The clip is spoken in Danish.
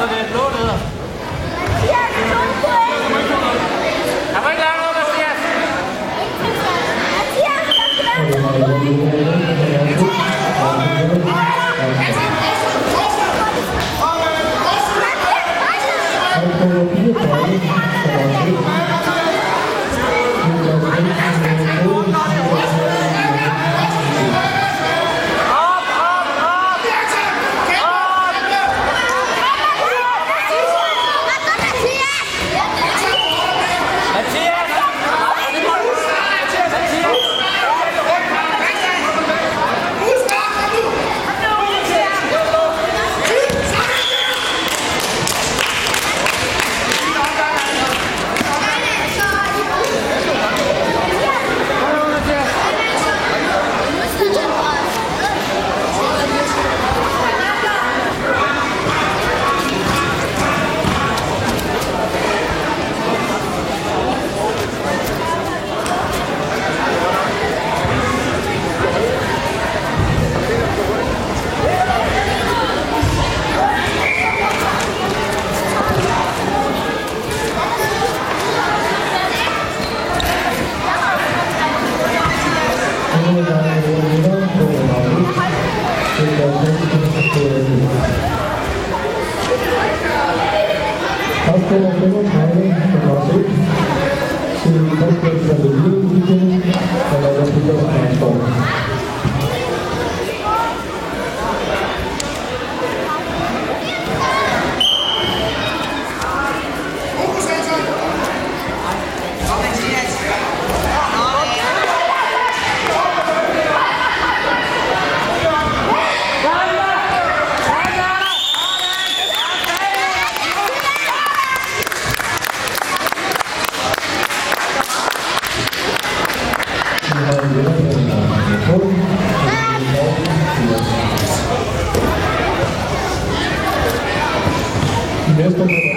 når det er blå leder. Ja, det er 2 point. Jeg må ikke lave noget, Mathias. Mathias, der skal være 2 point. Gracias.